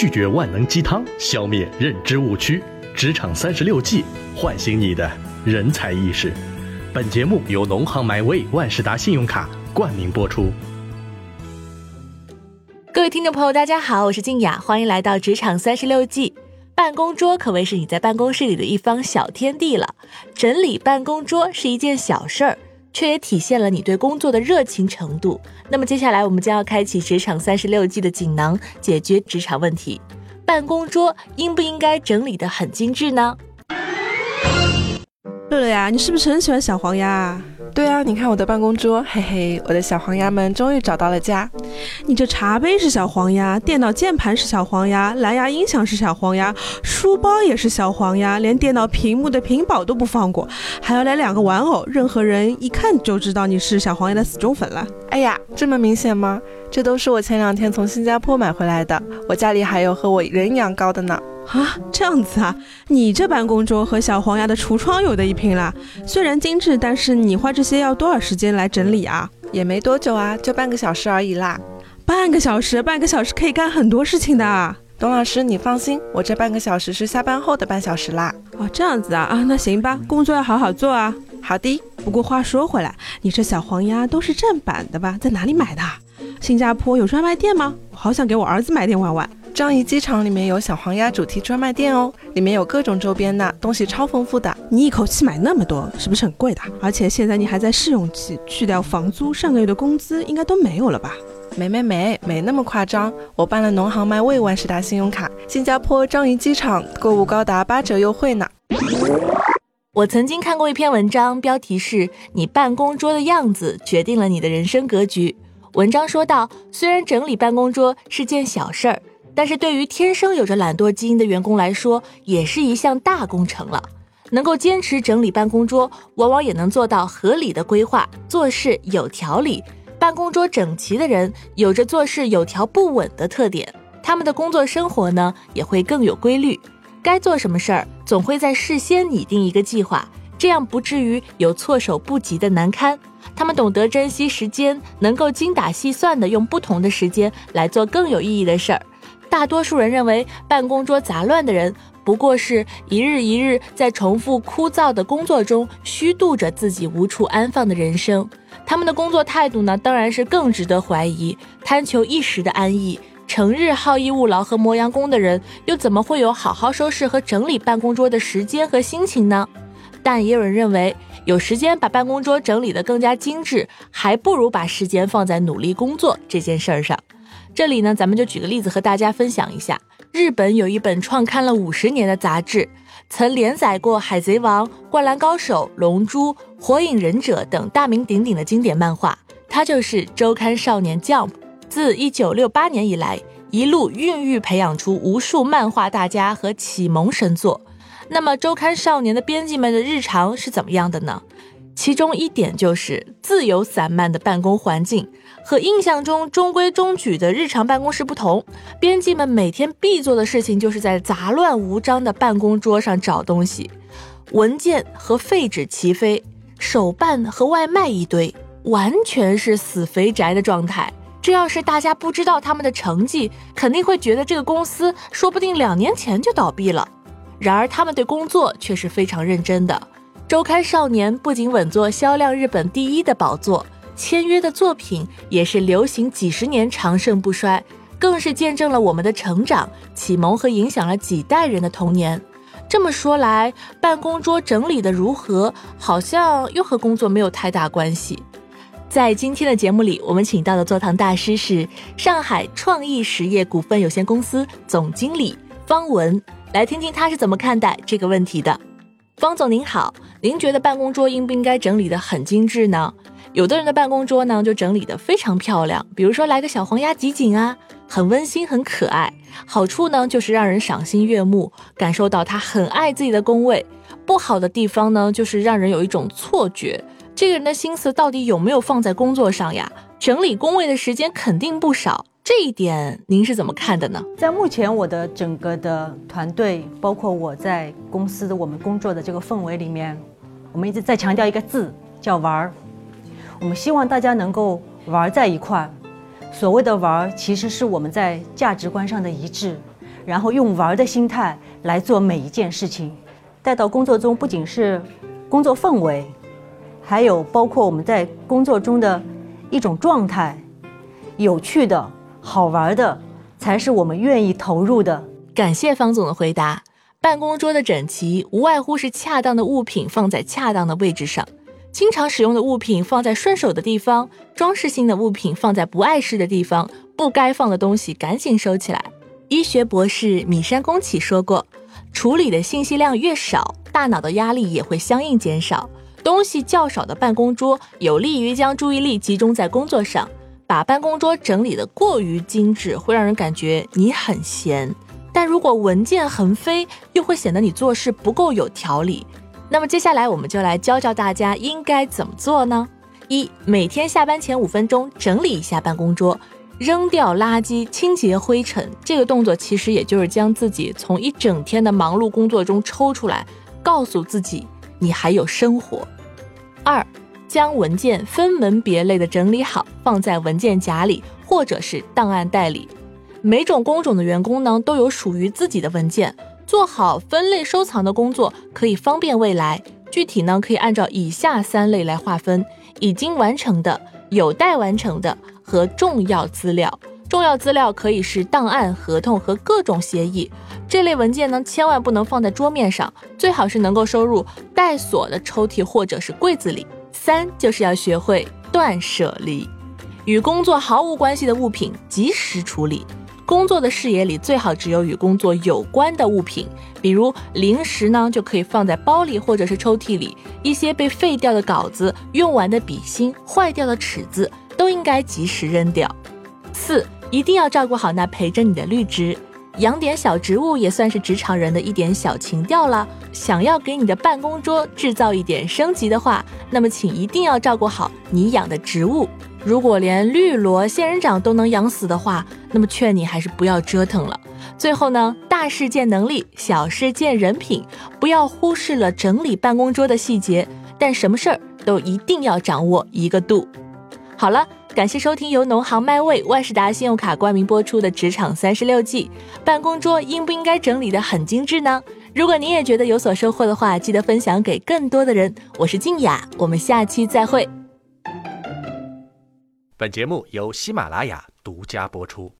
拒绝万能鸡汤，消灭认知误区，职场36计，唤醒你的人才意识。本节目由农行MyWay万事达信用卡冠名播出。各位听众朋友，大家好，我是静雅，欢迎来到职场36计。办公桌可谓是你在办公室里的一方小天地了，整理办公桌是一件小事儿，却也体现了你对工作的热情程度。那么接下来我们将要开启职场36计的锦囊，解决职场问题。办公桌应不应该整理得很精致呢？乐乐呀，你是不是很喜欢小黄鸭啊？对啊，你看我的办公桌，嘿嘿，我的小黄鸭们终于找到了家。你这茶杯是小黄鸭，电脑键盘是小黄鸭，蓝牙音响是小黄鸭，书包也是小黄鸭，连电脑屏幕的屏保都不放过，还要来2个玩偶，任何人一看就知道你是小黄鸭的死忠粉了。哎呀，这么明显吗？这都是我前2天从新加坡买回来的，我家里还有和我人一样高的呢。啊，这样子啊，你这办公桌和小黄鸭的橱窗有的一拼啦。虽然精致，但是你花这些要多少时间来整理啊？也没多久啊，就半个小时而已啦。半个小时可以干很多事情的啊。董老师你放心，我这半个小时是下班后的半小时啦。哦，这样子啊，那行吧，工作要好好做啊。好的。不过话说回来，你这小黄鸭都是正版的吧？在哪里买的？新加坡有专卖店吗？我好想给我儿子买点玩玩。樟宜机场里面有小黄鸭主题专卖店哦，里面有各种周边呢，东西超丰富的。你一口气买那么多，是不是很贵的？而且现在你还在试用期，去掉房租，上个月的工资应该都没有了吧？没那么夸张，我办了农行MyWay万事达信用卡，新加坡樟宜机场购物高达8折优惠呢。我曾经看过一篇文章，标题是你办公桌的样子决定了你的人生格局。文章说到，虽然整理办公桌是件小事儿，但是对于天生有着懒惰基因的员工来说，也是一项大工程了。能够坚持整理办公桌，往往也能做到合理的规划，做事有条理。办公桌整齐的人，有着做事有条不紊的特点，他们的工作生活呢，也会更有规律。该做什么事儿，总会在事先拟定一个计划，这样不至于有措手不及的难堪。他们懂得珍惜时间，能够精打细算地用不同的时间来做更有意义的事儿。大多数人认为办公桌杂乱的人，不过是一日一日在重复枯燥的工作中虚度着自己无处安放的人生。他们的工作态度呢，当然是更值得怀疑。贪求一时的安逸，成日好逸恶劳和磨洋工的人，又怎么会有好好收拾和整理办公桌的时间和心情呢？但也有人认为，有时间把办公桌整理得更加精致，还不如把时间放在努力工作这件事儿上。这里呢，咱们就举个例子和大家分享一下。日本有一本创刊了50年的杂志，曾连载过《海贼王》《灌篮高手》《龙珠》《火影忍者》等大名鼎鼎的经典漫画，它就是周刊少年 Jump。 自1968年以来，一路孕育培养出无数漫画大家和启蒙神作。那么周刊少年的编辑们的日常是怎么样的呢？其中一点就是自由散漫的办公环境。和印象中中规中矩的日常办公室不同，编辑们每天必做的事情就是在杂乱无章的办公桌上找东西，文件和废纸齐飞，手办和外卖一堆，完全是死肥宅的状态。这要是大家不知道他们的成绩，肯定会觉得这个公司说不定2年前就倒闭了。然而他们对工作却是非常认真的。周刊少年不仅稳坐销量日本第1的宝座，签约的作品也是流行几10年长盛不衰，更是见证了我们的成长、启蒙和影响了几代人的童年。这么说来，办公桌整理的如何，好像又和工作没有太大关系。在今天的节目里，我们请到的座谈大师是上海创意实业股份有限公司总经理方文，来听听他是怎么看待这个问题的。方总您好，您觉得办公桌应不应该整理得很精致呢？有的人的办公桌呢，就整理得非常漂亮，比如说来个小黄鸭集锦啊，很温馨很可爱，好处呢就是让人赏心悦目，感受到他很爱自己的工位。不好的地方呢，就是让人有一种错觉，这个人的心思到底有没有放在工作上呀？整理工位的时间肯定不少，这一点您是怎么看的呢？在目前我的整个的团队，包括我在公司的我们工作的这个氛围里面，我们一直在强调一个字，叫玩。我们希望大家能够玩在一块。所谓的玩，其实是我们在价值观上的一致，然后用玩的心态来做每一件事情，带到工作中，不仅是工作氛围，还有包括我们在工作中的一种状态，有趣的、好玩的，才是我们愿意投入的。感谢方总的回答。办公桌的整齐，无外乎是恰当的物品放在恰当的位置上，经常使用的物品放在顺手的地方，装饰性的物品放在不碍事的地方，不该放的东西赶紧收起来。医学博士米山恭启说过，处理的信息量越少，大脑的压力也会相应减少。东西较少的办公桌有利于将注意力集中在工作上。把办公桌整理得过于精致，会让人感觉你很闲，但如果文件横飞，又会显得你做事不够有条理。那么接下来我们就来教教大家应该怎么做呢？一、每天下班前5分钟整理一下办公桌，扔掉垃圾，清洁灰尘。这个动作其实也就是将自己从一整天的忙碌工作中抽出来，告诉自己你还有生活。二、将文件分门别类的整理好，放在文件夹里或者是档案袋里。每种工种的员工呢，都有属于自己的文件，做好分类收藏的工作，可以方便未来。具体呢，可以按照以下3类来划分：已经完成的、有待完成的和重要资料。重要资料可以是档案、合同和各种协议。这类文件呢，千万不能放在桌面上，最好是能够收入带锁的抽屉或者是柜子里。3就是要学会断舍离，与工作毫无关系的物品及时处理。工作的视野里最好只有与工作有关的物品，比如零食呢，就可以放在包里或者是抽屉里。一些被废掉的稿子、用完的笔芯、坏掉的尺子都应该及时扔掉。4一定要照顾好那陪着你的绿植，养点小植物也算是职场人的一点小情调了。想要给你的办公桌制造一点升级的话，那么请一定要照顾好你养的植物。如果连绿萝、仙人掌都能养死的话，那么劝你还是不要折腾了。最后呢，大事见能力，小事见人品，不要忽视了整理办公桌的细节，但什么事儿都一定要掌握一个度。好了，感谢收听由农行麦味万事达信用卡冠名播出的职场36计。办公桌应不应该整理得很精致呢？如果你也觉得有所收获的话，记得分享给更多的人。我是静雅，我们下期再会。本节目由喜马拉雅独家播出。